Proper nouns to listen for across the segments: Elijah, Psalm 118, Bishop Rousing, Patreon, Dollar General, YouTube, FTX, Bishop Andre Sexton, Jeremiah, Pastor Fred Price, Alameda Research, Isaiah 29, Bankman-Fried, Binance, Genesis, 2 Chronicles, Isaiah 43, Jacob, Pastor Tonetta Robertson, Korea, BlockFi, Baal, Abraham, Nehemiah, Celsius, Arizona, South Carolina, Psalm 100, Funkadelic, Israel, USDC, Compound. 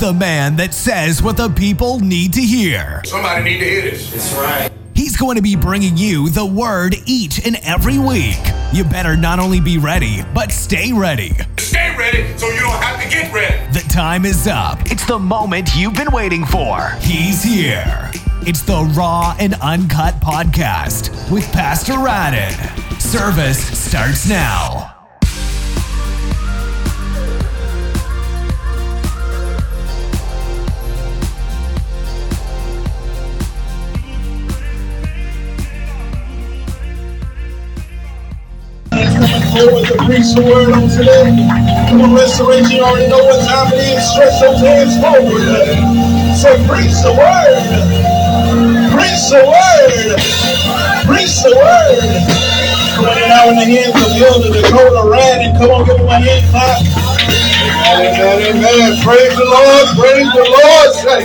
the man that says what the people need to hear. Somebody need to hear this. That's right. He's going to be bringing you the word each and every week. You better not only be ready, but stay ready. Stay ready so you don't have to get ready. The time is up. It's the moment you've been waiting for. He's here. It's the Raw and Uncut Podcast with Pastor Radin. Service starts now. Forward to preach the word on today. Come on, restoration, you already know what time it is. Stretch those hands forward. So preach the word. Preach the word. Preach the word. Come on, now in the hands of the elder Dakota Radin. Come on, give him a hand clap. Amen, amen. Praise the Lord. Praise the Lord. Say,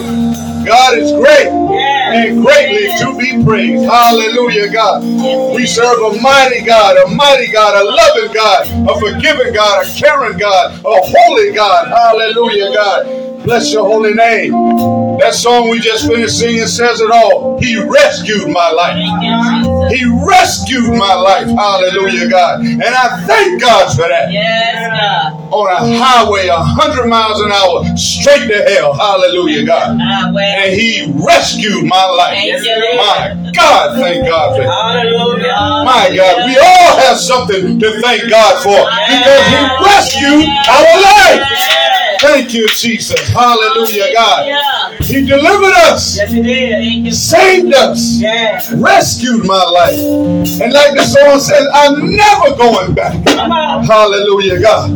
God is great and greatly to be praised. Hallelujah, God. We serve a mighty God, a loving God, a forgiving God, a caring God, a holy God. Hallelujah, God. Bless your holy name. That song we just finished singing says it all. He rescued my life. He rescued my life. Hallelujah, God. And I thank God for that. Yes, God. On a highway 100 miles an hour straight to hell. Hallelujah, God. And he rescued my life. My God, thank God for it. My God, we all have something to thank God for because he rescued our life. Thank you, Jesus. Hallelujah, God. He delivered us. Yes, he did. Saved us. Yes. Rescued my life. And like the song says, I'm never going back. Hallelujah, God.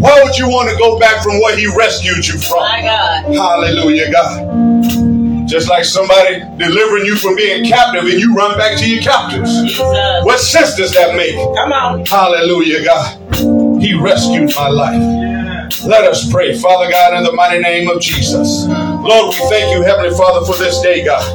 Why would you want to go back from what he rescued you from? My God. Hallelujah, God. Just like somebody delivering you from being captive and you run back to your captors. Jesus. What sense does that make? Come on. Hallelujah, God. He rescued my life. Let us pray. Father God, in the mighty name of Jesus. Lord, we thank you, Heavenly Father, for this day, God.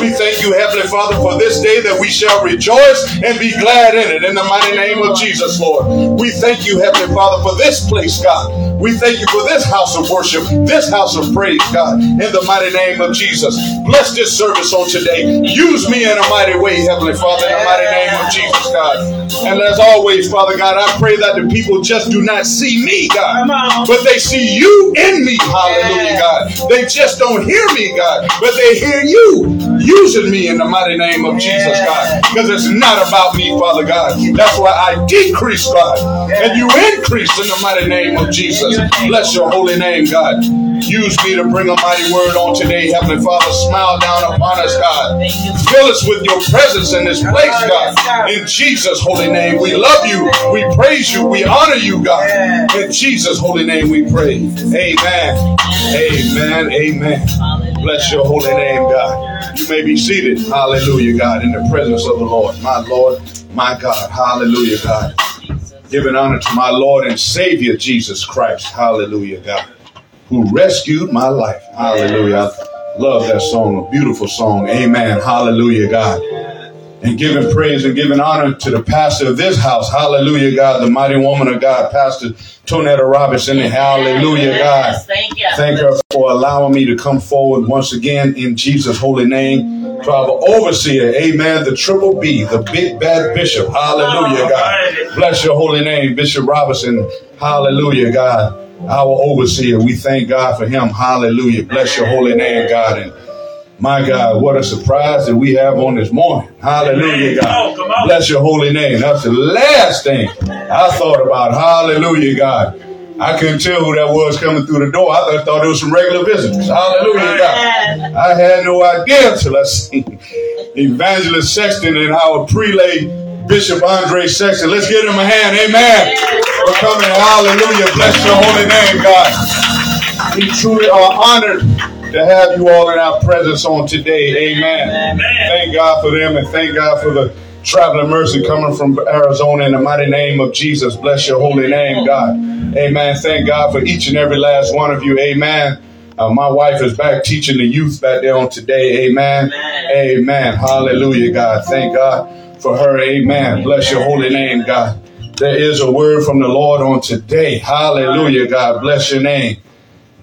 We thank you, Heavenly Father, for this day that we shall rejoice and be glad in it. In the mighty name of Jesus, Lord. We thank you, Heavenly Father, for this place, God. We thank you for this house of worship, this house of praise, God. In the mighty name of Jesus. Bless this service on today. Use me in a mighty way, Heavenly Father, in the mighty name of Jesus, God. And as always, Father God, I pray that the people just do not see me, God, but they see you in me, hallelujah, God. They just don't hear me, God, but they hear you using me in the mighty name of Jesus, God, because it's not about me, Father God. That's why I decrease, God, and you increase in the mighty name of Jesus. Bless your holy name, God. Use me to bring a mighty word on today, Heavenly Father. Smile down upon us, God. Fill us with your presence in this place, God. In Jesus' holy name, we love you. We praise you. We honor you, God. In Jesus' holy name, we pray. Amen. Amen. Amen. Bless your holy name, God. You may be seated. Hallelujah, God, in the presence of the Lord. My Lord, my God. Hallelujah, God. Giving honor to my Lord and Savior, Jesus Christ. Hallelujah, God. Who rescued my life. Hallelujah. I love that song. A beautiful song. Amen. Hallelujah, God. And giving praise and giving honor to the pastor of this house. Hallelujah, God. The mighty woman of God, Pastor Tonetta Robertson. Hallelujah, God. Thank you. Thank her for allowing me to come forward once again in Jesus' holy name. To our overseer, amen, the triple B, the big bad bishop. Hallelujah, God. Bless your holy name, Bishop Robertson. Hallelujah, God. Our overseer, we thank God for him. Hallelujah. Bless your holy name, God. And my God, what a surprise that we have on this morning. Hallelujah, God. Bless your holy name. That's the last thing I thought about. Hallelujah, God. I couldn't tell who that was coming through the door. I thought it was some regular visitors. Hallelujah, God. I had no idea until I seen Evangelist Sexton and our prelate, Bishop Andre Sexton. Let's give him a hand. Amen. For coming. Hallelujah. Bless your holy name, God. We truly are honored to have you all in our presence on today. Amen. Thank God for them and thank God for the traveling mercy coming from Arizona in the mighty name of Jesus. Bless your holy name, God. Amen. Thank God for each and every last one of you. Amen. My wife is back teaching the youth back there on today. Amen. Amen. Hallelujah, God. Thank God for her. Amen. Bless your holy name, God. There is a word from the Lord on today. Hallelujah, God. Bless your name.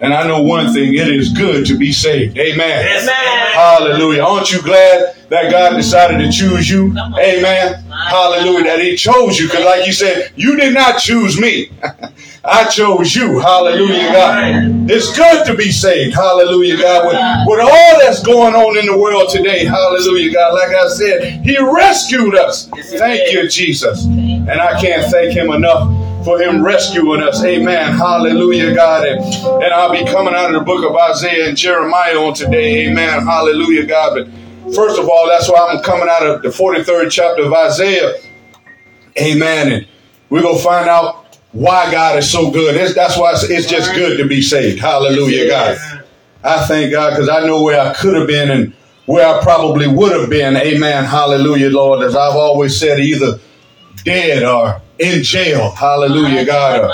And I know one thing, it is good to be saved. Amen. Amen. Hallelujah. Aren't you glad that God decided to choose you? Amen. Hallelujah. That he chose you. Because like you said, you did not choose me. I chose you. Hallelujah, God. It's good to be saved. Hallelujah, God. With all that's going on in the world today. Hallelujah, God. Like I said, he rescued us. Thank you, Jesus. And I can't thank him enough for him rescuing us. Amen. Hallelujah, God. And I'll be coming out of the book of Isaiah and Jeremiah on today. Amen. Hallelujah, God. But first of all, that's why I'm coming out of the 43rd chapter of Isaiah. Amen. And we're going to find out why God is so good. That's why it's just good to be saved. Hallelujah, God. I thank God because I know where I could have been and where I probably would have been. Amen. Hallelujah, Lord. As I've always said, either dead or in jail, hallelujah, God.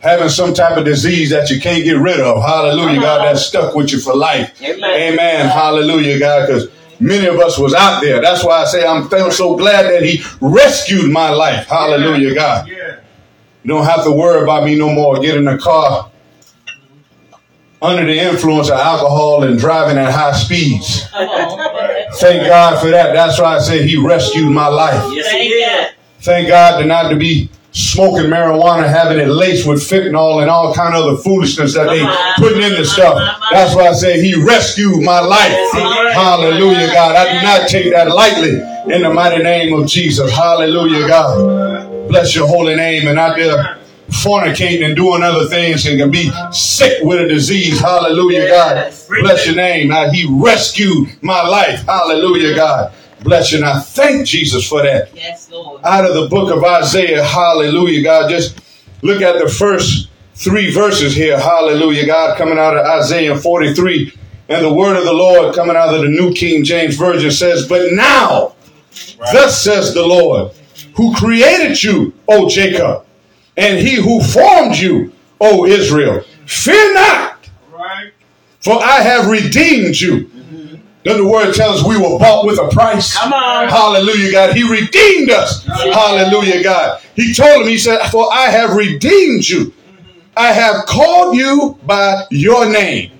Having some type of disease that you can't get rid of, hallelujah, God, that's stuck with you for life. Amen. Hallelujah, God, because many of us was out there. That's why I say I'm so glad that he rescued my life. Hallelujah, God. You don't have to worry about me no more. Get in the car under the influence of alcohol and driving at high speeds. Thank God for that. That's why I say he rescued my life. Yes, he did. Thank God to not to be smoking marijuana, having it laced with fentanyl and all kind of other foolishness that they putting into stuff. That's why I say he rescued my life. Hallelujah, God. I do not take that lightly in the mighty name of Jesus. Hallelujah, God. Bless your holy name. And out there fornicating and doing other things and can be sick with a disease. Hallelujah, God. Bless your name. Now, he rescued my life. Hallelujah, God. Bless you. And I thank Jesus for that. Yes, Lord. Out of the book of Isaiah, hallelujah, God. Just look at the first three verses here, hallelujah, God, coming out of Isaiah 43. And the word of the Lord coming out of the New King James Version says, but now, thus says the Lord, who created you, O Jacob, and he who formed you, O Israel, fear not, for I have redeemed you. Then the word tells us we were bought with a price. Come on. Hallelujah, God. He redeemed us. Hallelujah, God. He told him, he said, for I have redeemed you. I have called you by your name.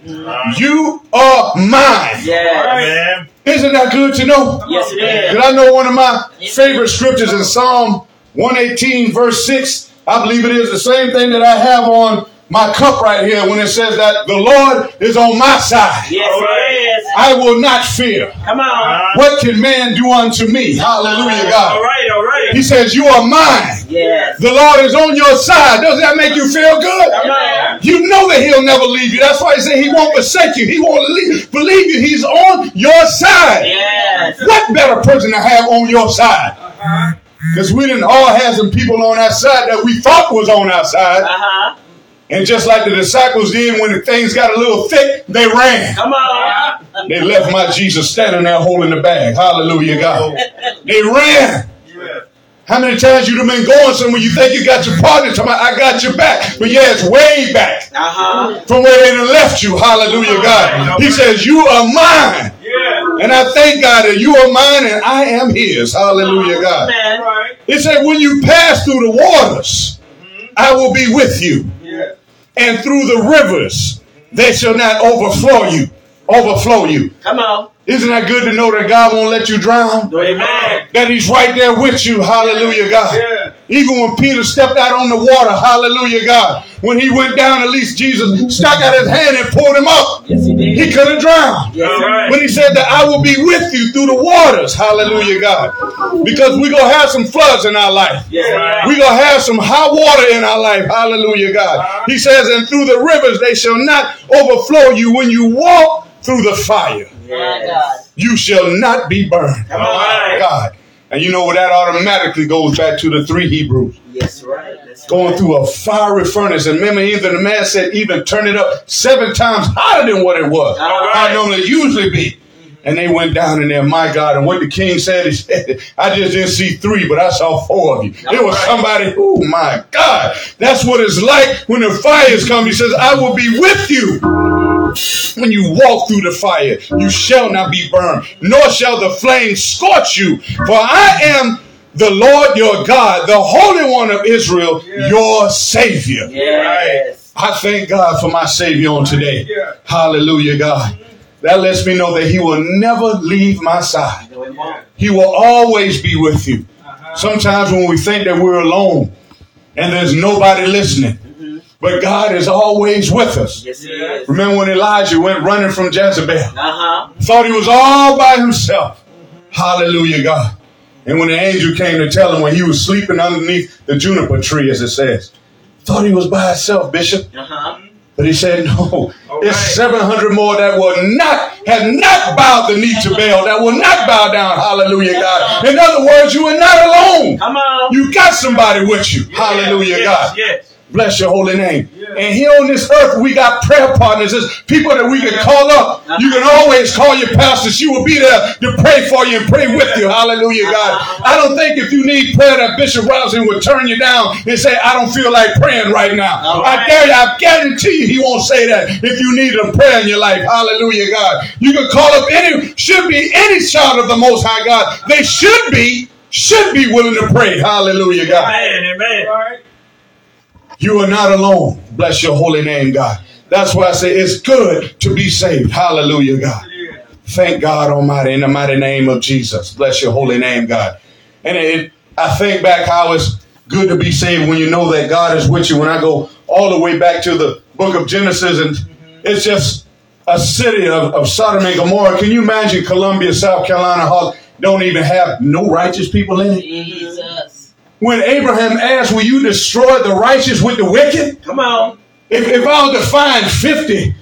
You are mine. Yeah. Isn't that good to know? Yes, it is. Because I know one of my favorite scriptures in Psalm 118, verse 6. I believe it is the same thing that I have on my cup right here when it says that the Lord is on my side. Yes, it is. I will not fear. Come on. What can man do unto me? Hallelujah, God. All right, all right. He says, you are mine. Yes. The Lord is on your side. Doesn't that make you feel good? Come on. You know that he'll never leave you. That's why he said he won't forsake you. He won't believe you. He's on your side. Yes. What better person to have on your side? Because we didn't all have some people on our side that we thought was on our side. And just like the disciples did when the things got a little thick, they ran. Come on. They left my Jesus standing there holding the bag. Hallelujah, God. They ran. How many times you have been going somewhere you think you got your partner talking about, I got your back. But yeah, it's way back from where they left you. Hallelujah, God. He says, you are mine. And I thank God that you are mine and I am his. Hallelujah, God. He said, when you pass through the waters, I will be with you. And through the rivers, they shall not overflow you. Come on. Isn't that good to know that God won't let you drown? Amen. That he's right there with you. Hallelujah, God. Yeah. Even when Peter stepped out on the water, hallelujah, God. When he went down, at least Jesus stuck out his hand and pulled him up. Yes, he did. He could have drowned. Yes, right. When he said that I will be with you through the waters, hallelujah, God. Because we're going to have some floods in our life. Yes, right. We're going to have some hot water in our life, hallelujah, God. He says, and through the rivers, they shall not overflow you when you walk through the fire. Yes. You shall not be burned. All right. God. And you know what? That automatically goes back to the three Hebrews. Yes, right. That's going through a fiery furnace. And remember, even the man said, even turn it up 7 times hotter than what it was. How normally it usually be. And they went down in there, my God. And what the king said, he said, I just didn't see 3, but I saw 4 of you. There was somebody, oh my God. That's what it's like when the fires come. He says, I will be with you. When you walk through the fire, you shall not be burned, nor shall the flame scorch you. For I am the Lord your God, the Holy One of Israel, your Savior. Yes. I thank God for my Savior on today. Hallelujah, God. That lets me know that he will never leave my side. He will always be with you. Sometimes when we think that we're alone and there's nobody listening, but God is always with us. Yes, he is. Remember when Elijah went running from Jezebel? Thought he was all by himself. Hallelujah, God. And when the angel came to tell him when he was sleeping underneath the juniper tree, as it says, thought he was by himself, Bishop. But he said, no, it's 700 more that have not bowed the knee to Baal, that will not bow down. Hallelujah, God. In other words, you are not alone. Come on. You got somebody with you. Yeah. Hallelujah, God. Yes. Bless your holy name. Yeah. And here on this earth, we got prayer partners. There's people that we can call up. You can always call your pastor. She will be there to pray for you and pray with you. Hallelujah, God. I don't think if you need prayer that Bishop Rousing would turn you down and say, I don't feel like praying right now. Right. I guarantee you he won't say that if you need a prayer in your life. Hallelujah, God. You can call up any child of the Most High God. They should be willing to pray. Hallelujah, God. Amen, amen. All right. You are not alone. Bless your holy name, God. That's why I say it's good to be saved. Hallelujah, God. Thank God Almighty in the mighty name of Jesus. Bless your holy name, God. And I think back how it's good to be saved when you know that God is with you. When I go all the way back to the book of Genesis, and it's just a city of Sodom and Gomorrah. Can you imagine Columbia, South Carolina, don't even have no righteous people in it? Jesus. When Abraham asked, will you destroy the righteous with the wicked? Come on. If I was to find 50,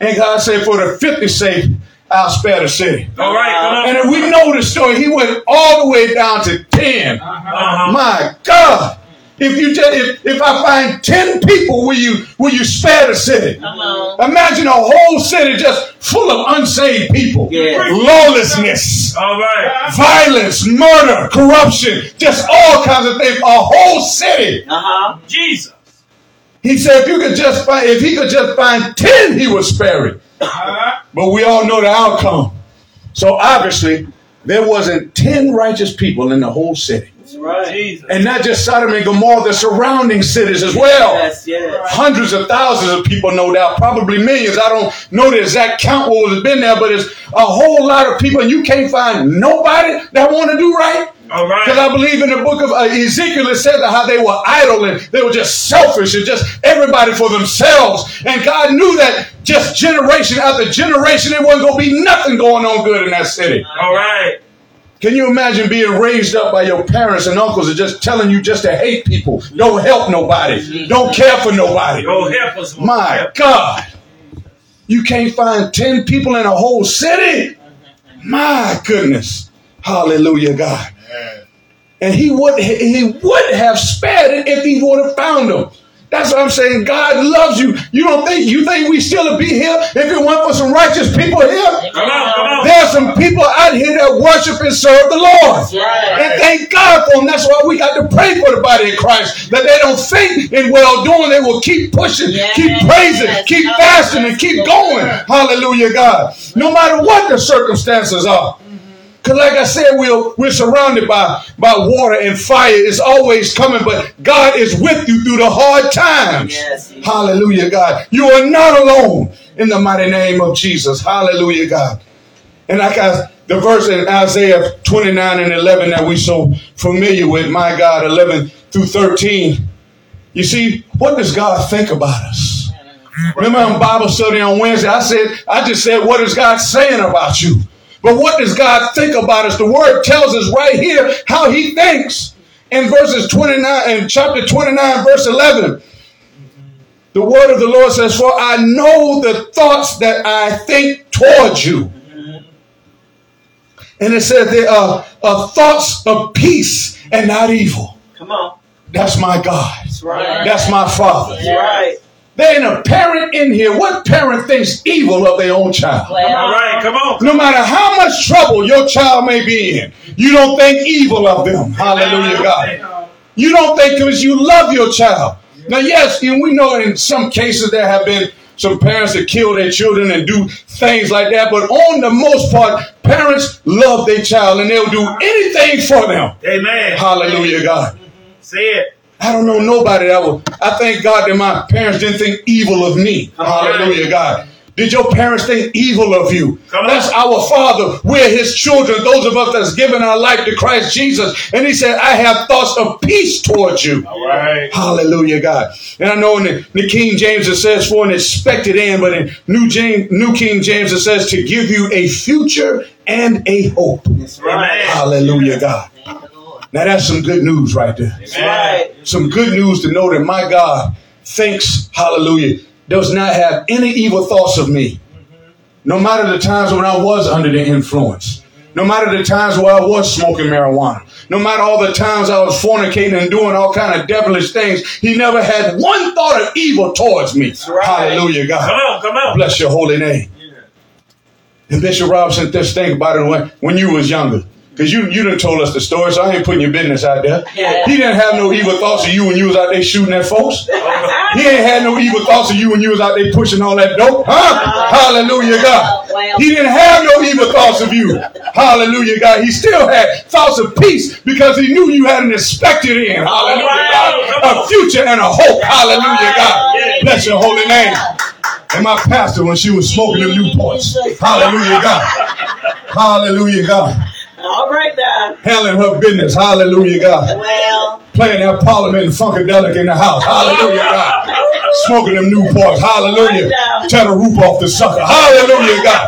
and God said, for the 50's sake, I'll spare the city. All right. And if we know the story, he went all the way down to 10. My God. If I find 10 people, will you spare the city? Imagine a whole city just full of unsaved people. Yeah. Lawlessness. All right. Violence, murder, corruption, just all kinds of things. A whole city. Jesus. He said if he could just find 10, he would spare it. But we all know the outcome. So obviously, there wasn't 10 righteous people in the whole city. Right. Jesus. And not just Sodom and Gomorrah, the surrounding cities as well. Yes. Hundreds of thousands of people, no doubt, probably millions. I don't know the exact count what has been there, but it's a whole lot of people, and you can't find nobody that want to do right. All right. Because I believe in the book of Ezekiel, it said how they were idle and they were just selfish and just everybody for themselves. And God knew that just generation after generation, there wasn't going to be nothing going on good in that city. All right. Can you imagine being raised up by your parents and uncles and just telling you just to hate people? Don't help nobody. Don't care for nobody. My God. You can't find 10 people in a whole city. My goodness. Hallelujah, God. And he would have spared it if he would have found them. That's what I'm saying. God loves you. You think we still would be here if it weren't for some righteous people here? Come on. There are some people out here that worship and serve the Lord. Right. And thank God for them. That's why we got to pray for the body of Christ. That they don't faint in well-doing. They will keep pushing, keep praising, keep fasting, and keep going. Hallelujah, God. No matter what the circumstances are. Because like I said, we're surrounded by water and fire. It's always coming, but God is with you through the hard times. Yes, hallelujah, God. You are not alone in the mighty name of Jesus. Hallelujah, God. And like the verse in Isaiah 29 and 11 that we're so familiar with, my God, 11 through 13. You see, what does God think about us? Remember on Bible study on Wednesday, I just said, what is God saying about you? But what does God think about us? The word tells us right here how he thinks. In verses 29, in chapter 29, verse 11, the word of the Lord says, for I know the thoughts that I think toward you. And it says they are thoughts of peace and not evil. Come on. That's my God. That's right. That's my Father. That's right. There ain't a parent in here. What parent thinks evil of their own child? Come on. No matter how much trouble your child may be in, you don't think evil of them. Hallelujah, God. You don't think because you love your child. Now, yes, and we know in some cases there have been some parents that kill their children and do things like that. But on the most part, parents love their child and they'll do anything for them. Amen. Hallelujah, God. Say it. I don't know nobody that will. I thank God that my parents didn't think evil of me. Hallelujah, God. Did your parents think evil of you? That's our Father. We're His children, those of us that's given our life to Christ Jesus. And He said, I have thoughts of peace towards you. All right. Hallelujah, God. And I know in the King James it says for an expected end, but in New King James it says to give you a future and a hope. That's right. Hallelujah, God. Now that's some good news right there. That's right. Some good news to know that my God thinks, hallelujah, does not have any evil thoughts of me. No matter the times when I was under the influence. No matter the times where I was smoking marijuana. No matter all the times I was fornicating and doing all kind of devilish things. He never had one thought of evil towards me. That's right. Hallelujah, God. Come on. Bless your holy name. Yeah. And Bishop Robertson, just think about it when you was younger. Because you done told us the story, so I ain't putting your business out there. Yeah. He didn't have no evil thoughts of you when you was out there shooting at folks. He ain't had no evil thoughts of you when you was out there pushing all that dope. Huh? Hallelujah, God. Well. He didn't have no evil thoughts of you. Hallelujah, God. He still had thoughts of peace because he knew you had an expected end. Hallelujah, God. A future and a hope. Hallelujah, God. Bless your holy name. And my pastor when she was smoking them Newports. Hallelujah, God. Hallelujah, God. All right, now. Handling her business. Hallelujah, God. Well. Playing that Parliament and Funkadelic in the house. Hallelujah, God. Smoking them Newports. Hallelujah. Right, tear the roof off the sucker. Hallelujah, God.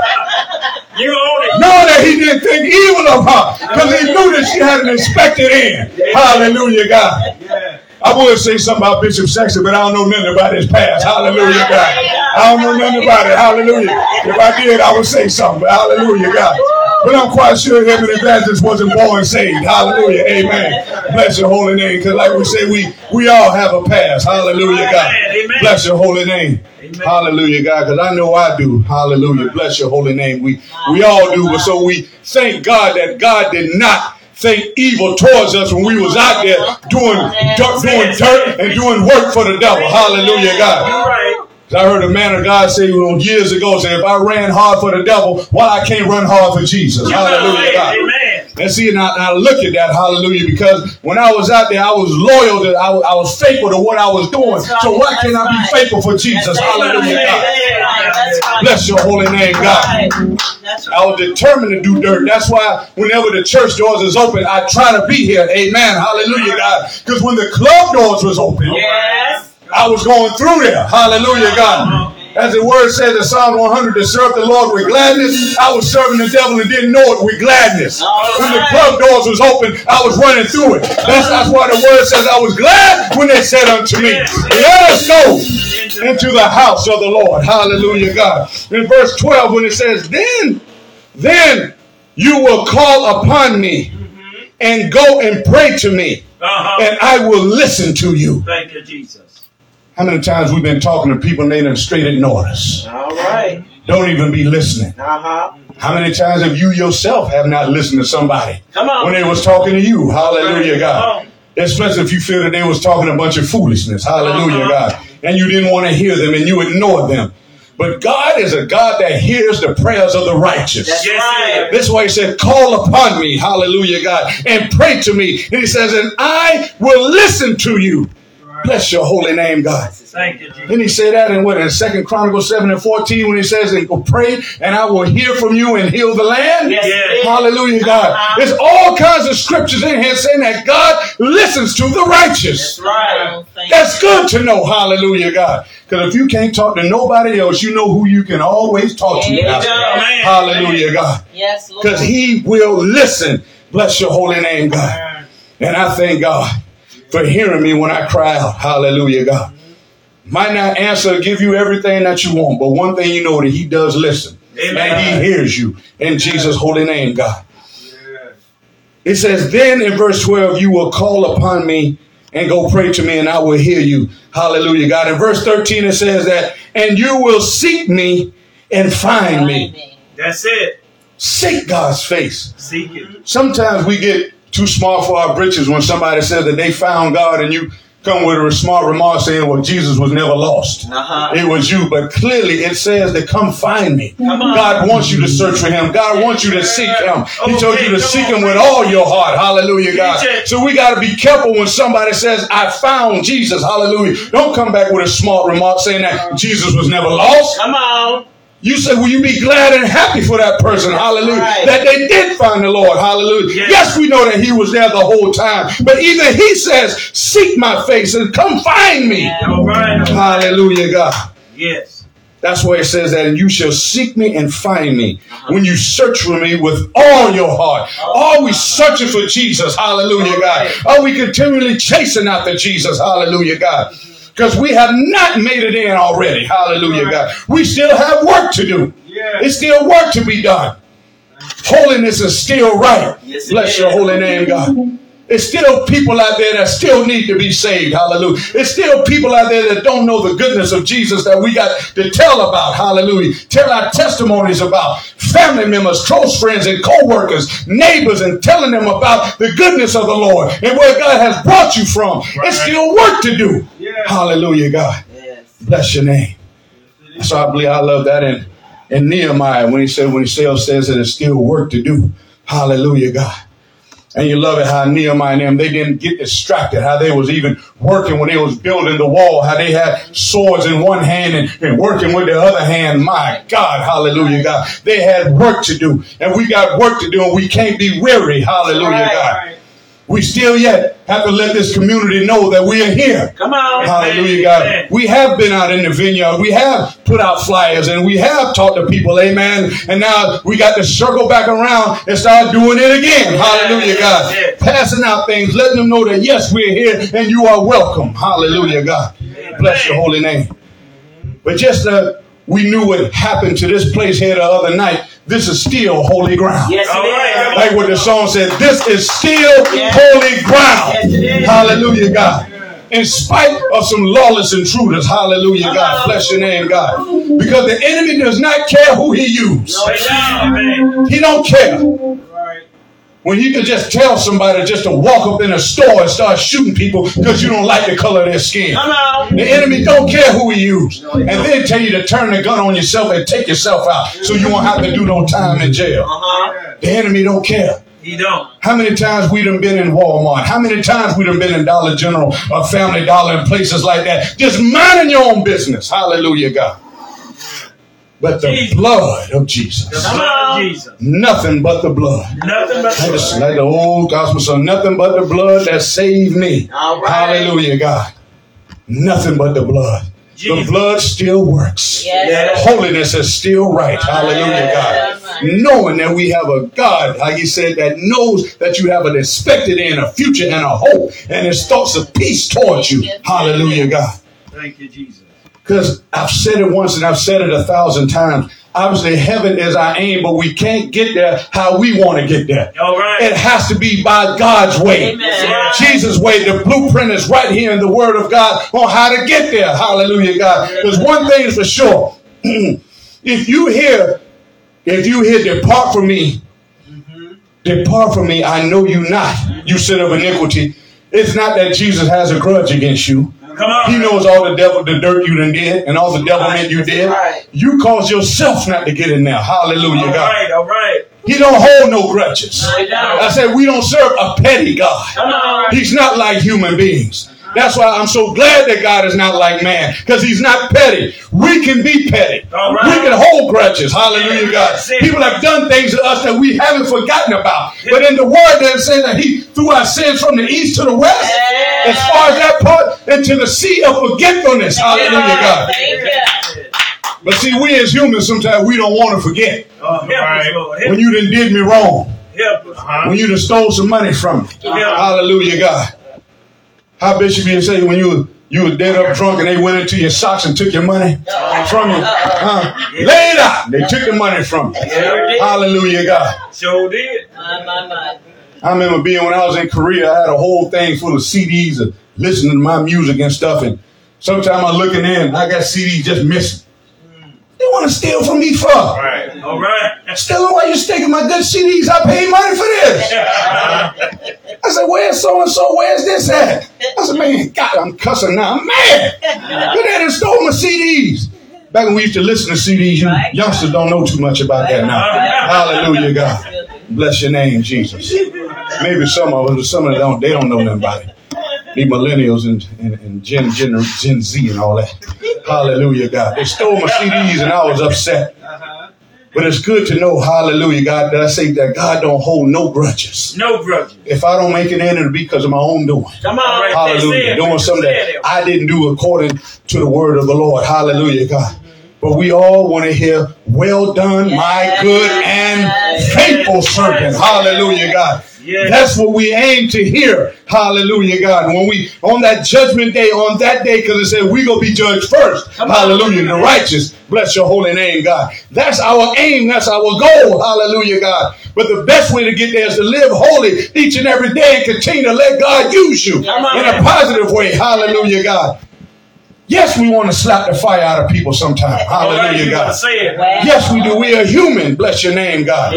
You own it. Knowing that he didn't think evil of her because he knew that she had an expected end. Yeah. Hallelujah, God. Yeah. I would say something about Bishop Sexton, but I don't know nothing about his past. Hallelujah, God. I don't know nothing about it. Hallelujah. If I did, I would say something. Hallelujah, God. But I'm quite sure Heaven Evangelist wasn't born saved. Hallelujah. Amen. Bless your holy name. Because like we say, we all have a past. Hallelujah, God. Amen. Bless your holy name. Amen. Hallelujah, God. Because I know I do. Hallelujah. Bless your holy name. We all do. But so we thank God that God did not think evil towards us when we was out there doing dirt and doing work for the devil. Hallelujah, God. I heard a man of God say years ago, say, if I ran hard for the devil, why I can't run hard for Jesus? Hallelujah, God. Amen. And see, and I look at that, hallelujah, because when I was out there, I was loyal, I was faithful to what I was doing. Right, so why can't I be faithful for Jesus? Hallelujah, God. Right. Bless your holy name, God. Right. I was determined to do dirt. That's why whenever the church doors is open, I try to be here. Amen. Hallelujah, God. Because when the club doors was open, yes. I was going through there. Hallelujah, God. As the word says in Psalm 100, to serve the Lord with gladness, I was serving the devil and didn't know it with gladness. When the club doors was open, I was running through it. That's why the word says I was glad when they said unto me, let us go into the house of the Lord. Hallelujah, God. In verse 12, when it says, then you will call upon me and go and pray to me, and I will listen to you. Thank you, Jesus. How many times we've been talking to people and they done straight ignored us? All right. Don't even be listening. Uh-huh. How many times have you yourself have not listened to somebody when they was talking to you? Hallelujah, God. Especially if you feel that they was talking a bunch of foolishness. Hallelujah, God. And you didn't want to hear them and you ignored them. But God is a God that hears the prayers of the righteous. That's right. This is why he said, call upon me, hallelujah, God, and pray to me. And he says, and I will listen to you. Bless your holy name, God. Thank you, Jesus. Then he said that in 2 Chronicles 7:14 when he says, and go pray and I will hear from you and heal the land. Yes. Hallelujah, God. There's all kinds of scriptures in here saying that God listens to the righteous. That's right. That's good to know. Hallelujah, God. Because if you can't talk to nobody else, you know who you can always talk to. Hallelujah, God. Yes, Lord. Because he will listen. Bless your holy name, God. Amen. And I thank God for hearing me when I cry out. Hallelujah, God. Might not answer or give you everything that you want, but one thing you know that he does listen. Amen. And he hears you in Jesus' holy name, God. Yes. It says, then in verse 12, you will call upon me and go pray to me and I will hear you. Hallelujah, God. In verse 13, it says that, and you will seek me and find me. That's it. Seek God's face. Seek it. Sometimes we get too small for our britches when somebody says that they found God and you come with a smart remark saying, well, Jesus was never lost. It was you. But clearly it says that come find me. God wants you to search for him. God wants you to seek him. He told you to seek him with all your heart. Hallelujah, God. So we got to be careful when somebody says, I found Jesus. Hallelujah. Don't come back with a smart remark saying that Jesus was never lost. Come on. You say, will you be glad and happy for that person? Hallelujah. Right. That they did find the Lord. Hallelujah. Yes. Yes, we know that he was there the whole time. But even he says, seek my face and come find me. Yeah. All right. Hallelujah, God. Yes. That's why it says that, and you shall seek me and find me. When you search for me with all your heart. Are we searching for Jesus? Hallelujah, God. Are we continually chasing after Jesus? Hallelujah, God. Because we have not made it in already. Hallelujah, God. We still have work to do. Yeah. It's still work to be done. Holiness is still right. Yes, bless your holy name, God. It's still people out there that still need to be saved. Hallelujah. It's still people out there that don't know the goodness of Jesus that we got to tell about. Hallelujah. Tell our testimonies about family members, close friends and co-workers, neighbors, and telling them about the goodness of the Lord and where God has brought you from. Right. It's still work to do. Yes. Hallelujah, God. Yes. Bless your name. So I believe I love that in Nehemiah when he said, when himself says that it's still work to do. Hallelujah, God. And you love it how Nehemiah and them, they didn't get distracted, how they was even working when they was building the wall, how they had swords in one hand and working with the other hand. My God, hallelujah, God. They had work to do, and we got work to do, and we can't be weary, hallelujah, God. We still yet have to let this community know that we are here. Come on. Hallelujah, God. We have been out in the vineyard. We have put out flyers and we have talked to people. Amen. And now we got to circle back around and start doing it again. Hallelujah, God. Passing out things, letting them know that, yes, we're here and you are welcome. Hallelujah, God. Bless your holy name. But just we knew what happened to this place here the other night. This is still holy ground. Yes, it is. Like what the song said, this is still holy ground. Yes, it is. Hallelujah, God. In spite of some lawless intruders. Hallelujah, God. Bless your name, God. Because the enemy does not care who he uses. No, he don't care. When you can just tell somebody just to walk up in a store and start shooting people because you don't like the color of their skin. The enemy don't care who he uses. And they'll tell you to turn the gun on yourself and take yourself out so you won't have to do no time in jail. The enemy don't care. He don't. How many times we done been in Walmart? How many times we done been in Dollar General or Family Dollar and places like that? Just minding your own business. Hallelujah, God. But the blood of Jesus. The blood of Jesus. Nothing but the blood. Nothing but the blood. Like the old gospel song, nothing but the blood that saved me. All right. Hallelujah, God. Nothing but the blood. Jesus. The blood still works. Yes. Holiness is still right. Hallelujah, God. Knowing that we have a God, like he said, that knows that you have an expected and a future and a hope and his thoughts of peace towards you. Hallelujah, God. Thank you, Jesus. Because I've said it once and I've said it 1,000 times. Obviously, heaven is our aim, but we can't get there how we want to get there. All right. It has to be by God's way. Amen. Jesus' way. The blueprint is right here in the Word of God on how to get there. Hallelujah, God. Because one thing is for sure. If you hear, depart from me, depart from me, I know you not, you sin of iniquity. It's not that Jesus has a grudge against you. Come on. He knows all the devil, the dirt you done did and all the devilment you did. Right. You caused yourself not to get in there. Hallelujah, God. All right. He don't hold no grudges. I said we don't serve a petty God. He's not like human beings. That's why I'm so glad that God is not like man, because he's not petty. We can be petty. Right. We can hold grudges. Hallelujah, God. People have done things to us that we haven't forgotten about. But in the Word, they say that he threw our sins from the east to the west, as far as that part, into the sea of forgetfulness. Hallelujah, God. But see, we as humans, sometimes we don't want to forget. When you done did me wrong. When you done stole some money from me. Hallelujah, God. How Bishop you say when you were dead up drunk and they went into your socks and took your money from you? Lay it out. They took the money from you. Hallelujah, God. Sure did. I remember when I was in Korea, I had a whole thing full of CDs of listening to my music and stuff. And sometimes I'm looking in, I got CDs just missing. They want to steal from me for. All right. Stealing while you're sticking my good CDs. I paid money for this. I said, where's so and so? Where's this at? I said, man, God, I'm cussing now. I'm mad. Your daddy stole my CDs. Back when we used to listen to CDs, you youngsters don't know too much about that now. Hallelujah, God. Bless your name, Jesus. Maybe some of them, they don't know nothing about it. The millennials and Gen Z and all that. Hallelujah, God. They stole my CDs and I was upset. But it's good to know, hallelujah, God, that I say that God don't hold no grudges. No grudges. If I don't make it in, it'll be because of my own doing. Come on, right, hallelujah. Doing something that I didn't do according to the word of the Lord. Hallelujah, God. But we all want to hear, well done, my good and faithful servant. Hallelujah, God. Yes. That's what we aim to hear. Hallelujah, God. When we, on that judgment day, because it said we're going to be judged first. Hallelujah. The righteous. Bless your holy name, God. That's our aim. That's our goal. Hallelujah, God. But the best way to get there is to live holy each and every day and continue to let God use you in a positive way. Hallelujah, God. Yes, we want to slap the fire out of people sometimes. Hallelujah, God. Yes, we do. We are human. Bless your name, God.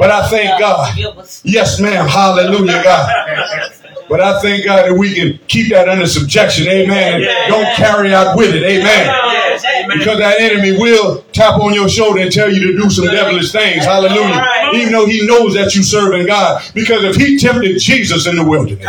But I thank God. Yes, ma'am. Hallelujah, God. But I thank God that we can keep that under subjection. Amen. And don't carry out with it. Amen. Because that enemy will tap on your shoulder and tell you to do some devilish things. Hallelujah. Even though he knows that you serving God. Because if he tempted Jesus in the wilderness,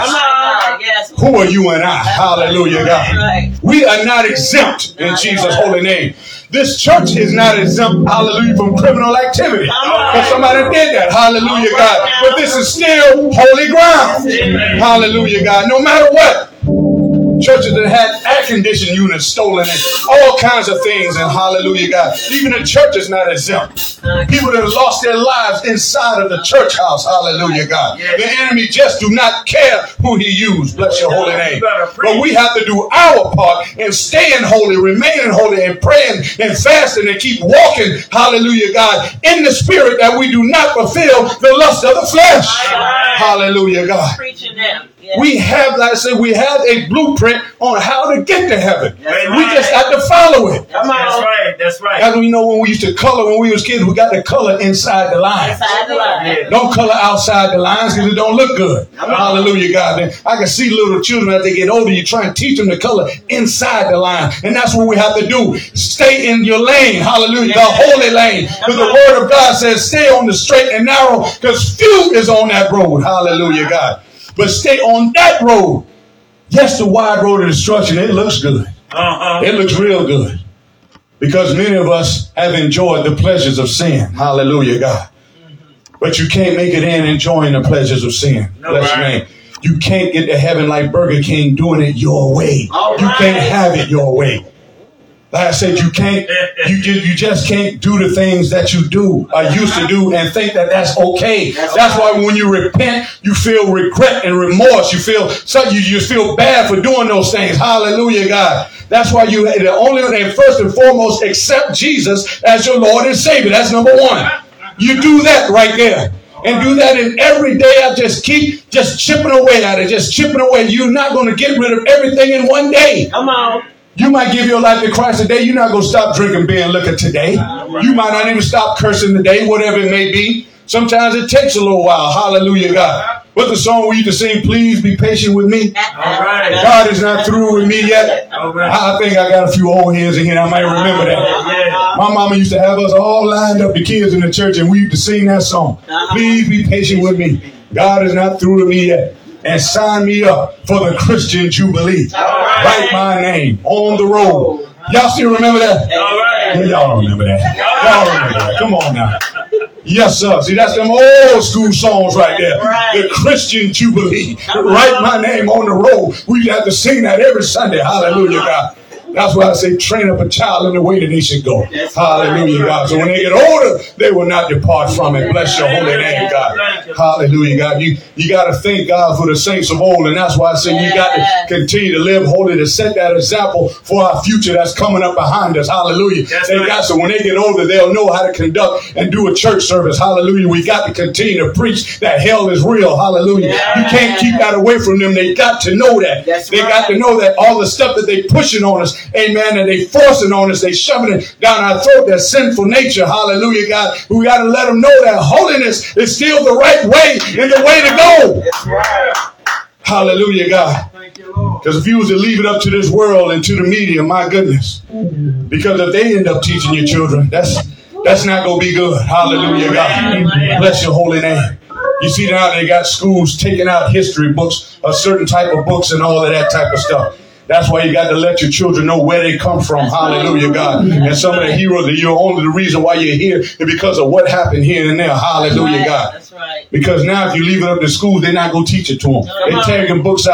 who are you and I? Hallelujah, God. We are not exempt in Jesus' holy name. This church is not exempt, hallelujah, from criminal activity. Because somebody did that, hallelujah, God. But this is still holy ground. Hallelujah, God. No matter what, churches that had air conditioning units stolen and all kinds of things, and hallelujah, God. Even the church is not exempt. People that lost their lives inside of the church house, hallelujah, God. The enemy just do not care who he used, bless your holy name. But we have to do our part and staying holy, remaining holy, and praying and fasting and keep walking, hallelujah, God, in the spirit that we do not fulfill the lust of the flesh. Hallelujah, God. We have, like I said, we have a blueprint on how to get to heaven. We just have to follow it. That's right. That's right. As we know, when we used to color when we was kids, we got to color inside the lines. Don't color outside the lines because it don't look good. Hallelujah, God. And I can see little children as they get older, you try and teach them to color inside the line. And that's what we have to do. Stay in your lane. Hallelujah. The holy lane. Because the word of God says stay on the straight and narrow because few is on that road. Hallelujah, God. But stay on that road. Yes, the wide road of destruction. It looks good. It looks real good. Because many of us have enjoyed the pleasures of sin. Hallelujah, God. But you can't make it in enjoying the pleasures of sin. Bless your name. You can't get to heaven like Burger King doing it your way. You can't have it your way. Like I said, you just can't do the things that you do or used to do and think that that's okay. That's why when you repent, you feel regret and remorse. You feel bad for doing those things. Hallelujah, God. That's why first and foremost, accept Jesus as your Lord and Savior. That's number one. You do that right there. And do that in every day. I just keep chipping away at it. Just chipping away. You're not going to get rid of everything in one day. Come on. You might give your life to Christ today. You're not going to stop drinking beer and liquor today. You might not even stop cursing today, whatever it may be. Sometimes it takes a little while. Hallelujah, God. But the song we used to sing, please be patient with me. God is not through with me yet. I think I got a few old heads in here. I might remember that. My mama used to have us all lined up, the kids in the church, and we used to sing that song. Please be patient with me. God is not through with me yet. And sign me up for the Christian Jubilee. Write my name on the road. Y'all still remember that? Yeah, y'all remember that. Come on now. Yes, sir. See, that's them old school songs right there. The Christian Jubilee. Write my name on the road. We have to sing that every Sunday. Hallelujah, God. That's why I say train up a child in the way that they should go. Hallelujah, God. So when they get older, they will not depart from it. Bless your holy name, God. Hallelujah, God. You got to thank God for the saints of old. And that's why I say we got to continue to live holy to set that example for our future that's coming up behind us. Hallelujah. Thank God. So when they get older, they'll know how to conduct and do a church service. Hallelujah. We got to continue to preach that hell is real. Hallelujah. You can't keep that away from them. They got to know that. They got to know that all the stuff that they pushing on us, amen, and they forcing on us, they shoving it down our throat, their sinful nature. Hallelujah, God. We got to let them know that holiness is still the right way and the way to go. Hallelujah, God. Thank you, Lord. Because if you was to leave it up to this world and to the media, my goodness. Because if they end up teaching your children, that's not going to be good. Hallelujah, God. Bless your holy name. You see now they got schools taking out history books, a certain type of books and all of that type of stuff. That's why you got to let your children know where they come from. Hallelujah, God. And some of the heroes that you're only the reason why you're here is because of what happened here and there. Hallelujah, God. That's right. Because now if you leave it up to school, they're not going to teach it to them. They're taking books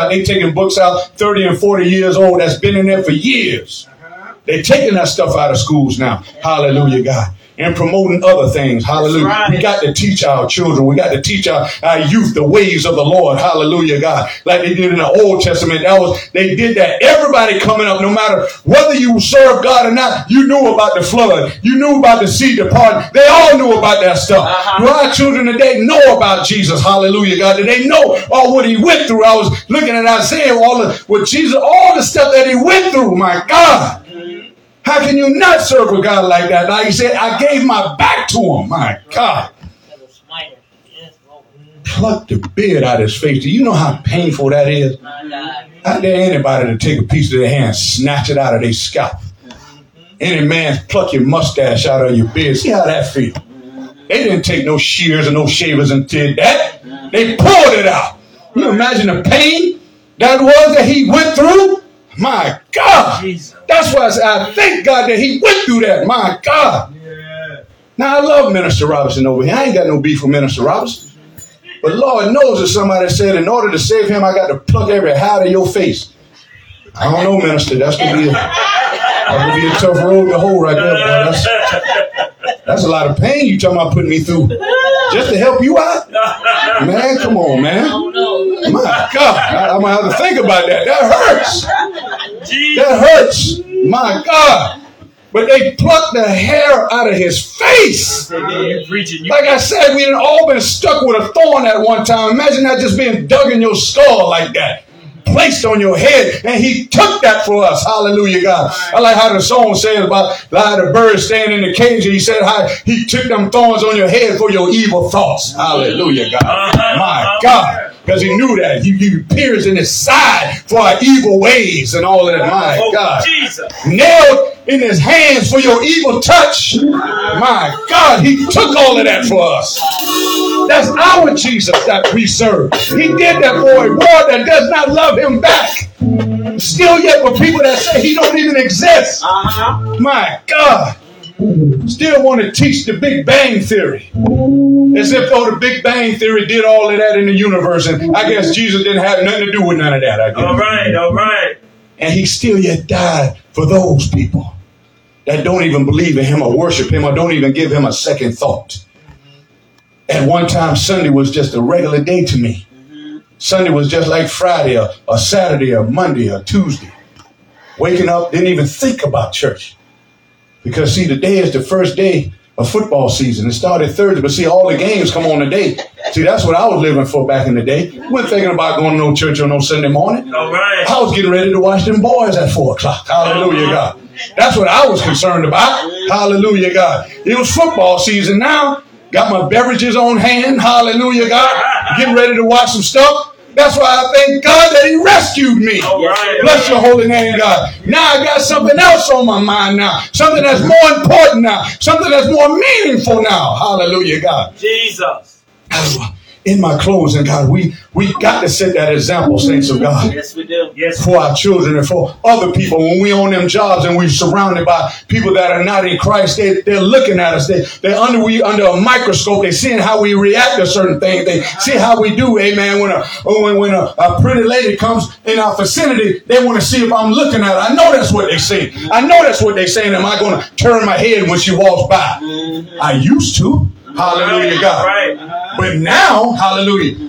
out. 30 and 40 years old that's been in there for years. They're taking that stuff out of schools now. Hallelujah, God. And promoting other things. Hallelujah. Right. We got to teach our children. We got to teach our youth the ways of the Lord. Hallelujah, God. Like they did in the Old Testament. They did that. Everybody coming up, no matter whether you serve God or not, you knew about the flood. You knew about the sea departing. They all knew about that stuff. Uh-huh. Do our children today know about Jesus? Hallelujah, God. Do they know all what he went through? I was looking at Isaiah, all the stuff that he went through. My God. How can you not serve a God like that? Like he said, I gave my back to him. My God. Plucked the beard out of his face. Do you know how painful that is? How dare anybody to take a piece of their hand and snatch it out of their scalp? Any man pluck your mustache out of your beard. See how that feels. They didn't take no shears and no shavers and did that. They pulled it out. You imagine the pain that he went through? My God. That's why I thank God that he went through that. My God. Yeah. Now, I love Minister Robertson over here. I ain't got no beef with Minister Robertson. But Lord knows that somebody said, in order to save him, I got to pluck every hair out of your face. I don't know, Minister. That's going to be a tough road to hold right there. Boy. That's a lot of pain you talking about putting me through. Just to help you out? Man, come on, man. My God. I'm going to have to think about that. That hurts. That hurts. My God. But they plucked the hair out of his face. Like I said, we had all been stuck with a thorn at one time. Imagine that just being dug in your skull like that. Placed on your head, and he took that for us. Hallelujah, God. I like how the song says about how the birds standing in the cage, and he said how he took them thorns on your head for your evil thoughts. Hallelujah, God. My God. Because he knew that. He pierced in his side for our evil ways and all of that. My God. Nailed in his hands for your evil touch. My God, he took all of that for us. That's our Jesus that we serve. He did that for a world that does not love him back. Still yet for people that say he don't even exist. My God. Still want to teach the Big Bang Theory. As if though the Big Bang Theory did all of that in the universe. And I guess Jesus didn't have nothing to do with none of that. I guess. All right. And he still yet died for those people that don't even believe in him or worship him or don't even give him a second thought. At one time, Sunday was just a regular day to me. Sunday was just like Friday or Saturday or Monday or Tuesday. Waking up, didn't even think about church. Because, see, today is the first day of football season. It started Thursday, but, see, all the games come on today. See, that's what I was living for back in the day. We weren't thinking about going to no church on no Sunday morning. All right. I was getting ready to watch them boys at 4 o'clock. Hallelujah, God. That's what I was concerned about. Hallelujah, God. It was football season now. Got my beverages on hand. Hallelujah, God. Getting ready to watch some stuff. That's why I thank God that he rescued me. Right. Bless your holy name, God. Now I got something else on my mind now. Something that's more important now. Something that's more meaningful now. Hallelujah, God. Jesus. In my closing, God, we got to set that example, saints of God. Yes, we do. Yes. For our children and for other people. When we on them jobs and we're surrounded by people that are not in Christ, they're looking at us. They're under a microscope. They're seeing how we react to certain things. They see how we do, amen. When a pretty lady comes in our vicinity, they want to see if I'm looking at her. I know that's what they say. I know that's what they're saying. Am I going to turn my head when she walks by? I used to. Hallelujah, God. Right. But now, hallelujah,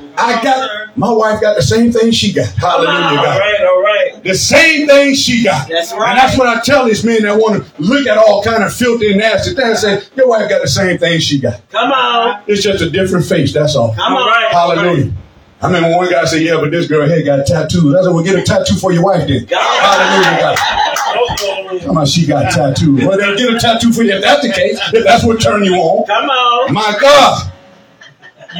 my wife got the same thing she got. Hallelujah, God. All right. The same thing she got. That's right. And that's what I tell these men that want to look at all kind of filthy and nasty things and say, your wife got the same thing she got. Come on. It's just a different face, that's all. Come on. Right. Hallelujah. Right. I remember one guy said, yeah, but this girl here got a tattoo. I said, well, get a tattoo for your wife then. God. Hallelujah, God. Come on, she got tattooed. Well, they'll get a tattoo for you if that's the case. If that's what turned you on. Come on. My God.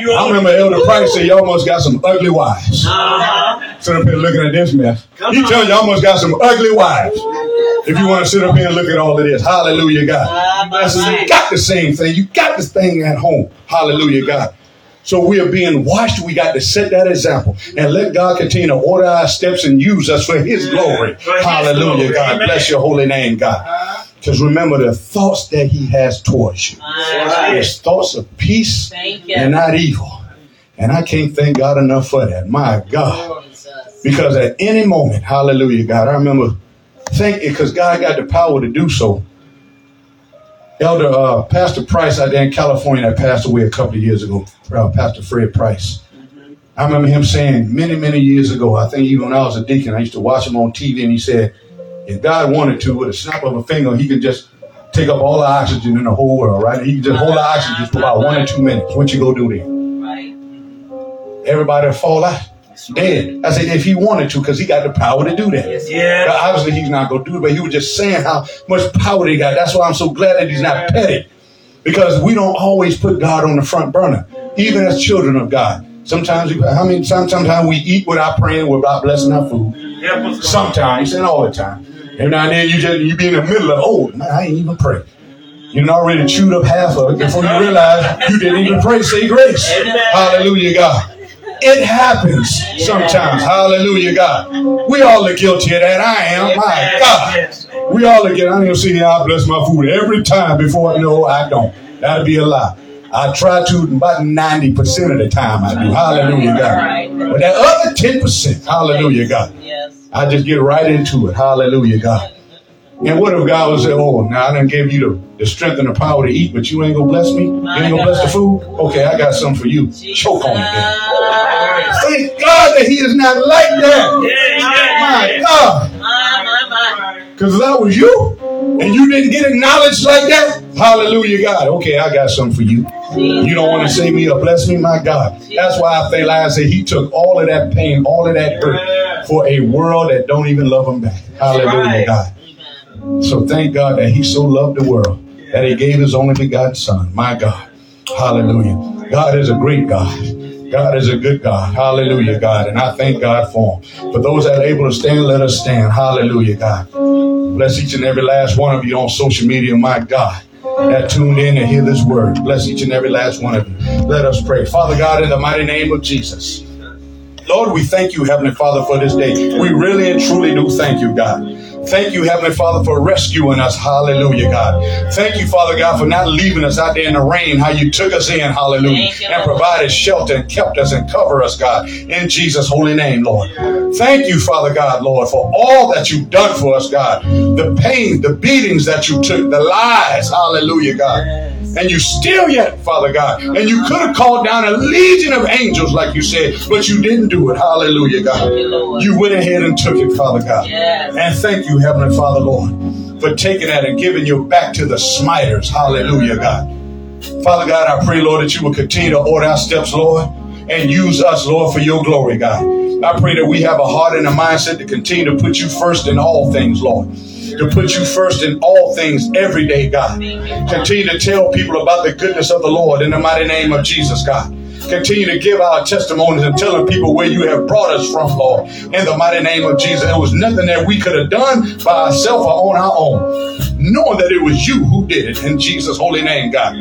I remember Elder Price said you almost got some ugly wives. Sit up here looking at this mess. He tells you almost got some ugly wives. If you want to sit up here and look at all of this, hallelujah, God. You got the same thing. You got this thing at home. Hallelujah, God. So we are being watched. We got to set that example and let God continue to order our steps and use us for his glory. Hallelujah, God. Bless your holy name, God. Because remember the thoughts that he has towards you. It's thoughts of peace and not evil. And I can't thank God enough for that. My God. Because at any moment, hallelujah, God, I remember thinking, because God got the power to do so. Elder Pastor Price out there in California that passed away a couple of years ago, Pastor Fred Price. Mm-hmm. I remember him saying many, many years ago, I think even when I was a deacon, I used to watch him on TV, and he said, if God wanted to, with a snap of a finger, he could just take up all the oxygen in the whole world, right? He could just hold the oxygen for about 1 or 2 minutes. What you go do then? Right. Everybody will fall out. Dead. I said if he wanted to, because he got the power to do that. Yes. Obviously he's not going to do it, but he was just saying how much power he got. That's why I'm so glad that he's not petty, because we don't always put God on the front burner, even as children of God. Sometimes we eat without praying, without blessing our food. Sometimes, and all the time. Every now and then you be in the middle of, oh, man, I ain't even praying. You're already chewed up half of it before you realize you didn't even pray, say grace. Hallelujah, God. It happens sometimes. Hallelujah, God. We all are guilty of that. I am. My God. We all are guilty. I ain't gonna sit here, I bless my food every time before I know I don't. That'd be a lie. I try to about 90% of the time I do. Hallelujah, God. But that other 10%, hallelujah, God, I just get right into it. Hallelujah, God. And what if God would say, oh, now I done gave you the strength and the power to eat, but you ain't gonna bless me? You ain't gonna bless the food? Okay, I got something for you. Choke on it then. Thank God that he is not like that. My God. Because if that was you, and you didn't get acknowledged like that, hallelujah, God. Okay, I got something for you. You don't want to save me or bless me? My God. That's why I think I say he took all of that pain, all of that hurt for a world that don't even love him back. Hallelujah, God. So thank God that he so loved the world that he gave his only begotten son. My God. Hallelujah. God is a great God. God is a good God. Hallelujah, God. And I thank God for him. For those that are able to stand, let us stand. Hallelujah, God. Bless each and every last one of you on social media. My God. That tuned in and hear this word. Bless each and every last one of you. Let us pray. Father God, in the mighty name of Jesus. Lord, we thank you, Heavenly Father, for this day. We really and truly do thank you, God. Thank you, Heavenly Father, for rescuing us. Hallelujah, God. Thank you, Father God, for not leaving us out there in the rain, how you took us in, hallelujah, and provided shelter and kept us and covered us, God, in Jesus' holy name, Lord. Thank you, Father God, Lord, for all that you've done for us, God. The pain, the beatings that you took, the lies, hallelujah, God. And you still yet, Father God, and you could have called down a legion of angels, like you said, but you didn't do it. Hallelujah, God. You went ahead and took it, Father God. And thank you, Heavenly Father, Lord, for taking that and giving you back to the smiters. Hallelujah, God. Father God, I pray, Lord, that you will continue to order our steps, Lord, and use us, Lord, for your glory, God. I pray that we have a heart and a mindset to continue to put you first in all things, Lord. To put you first in all things every day, God. Continue to tell people about the goodness of the Lord in the mighty name of Jesus, God. Continue to give our testimonies and telling people where you have brought us from, Lord, in the mighty name of Jesus. There was nothing that we could have done by ourselves or on our own, knowing that it was you who did it in Jesus' holy name, God.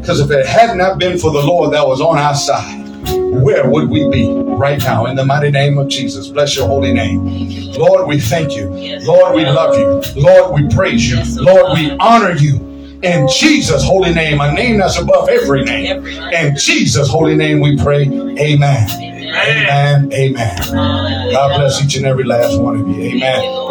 Because if it had not been for the Lord that was on our side, where would we be right now in the mighty name of Jesus? Bless your holy name. Lord, we thank you. Lord, we love you. Lord, we praise you. Lord, we honor you. In Jesus' holy name, a name that's above every name. In Jesus' holy name we pray, amen. Amen. Amen. God bless each and every last one of you. Amen.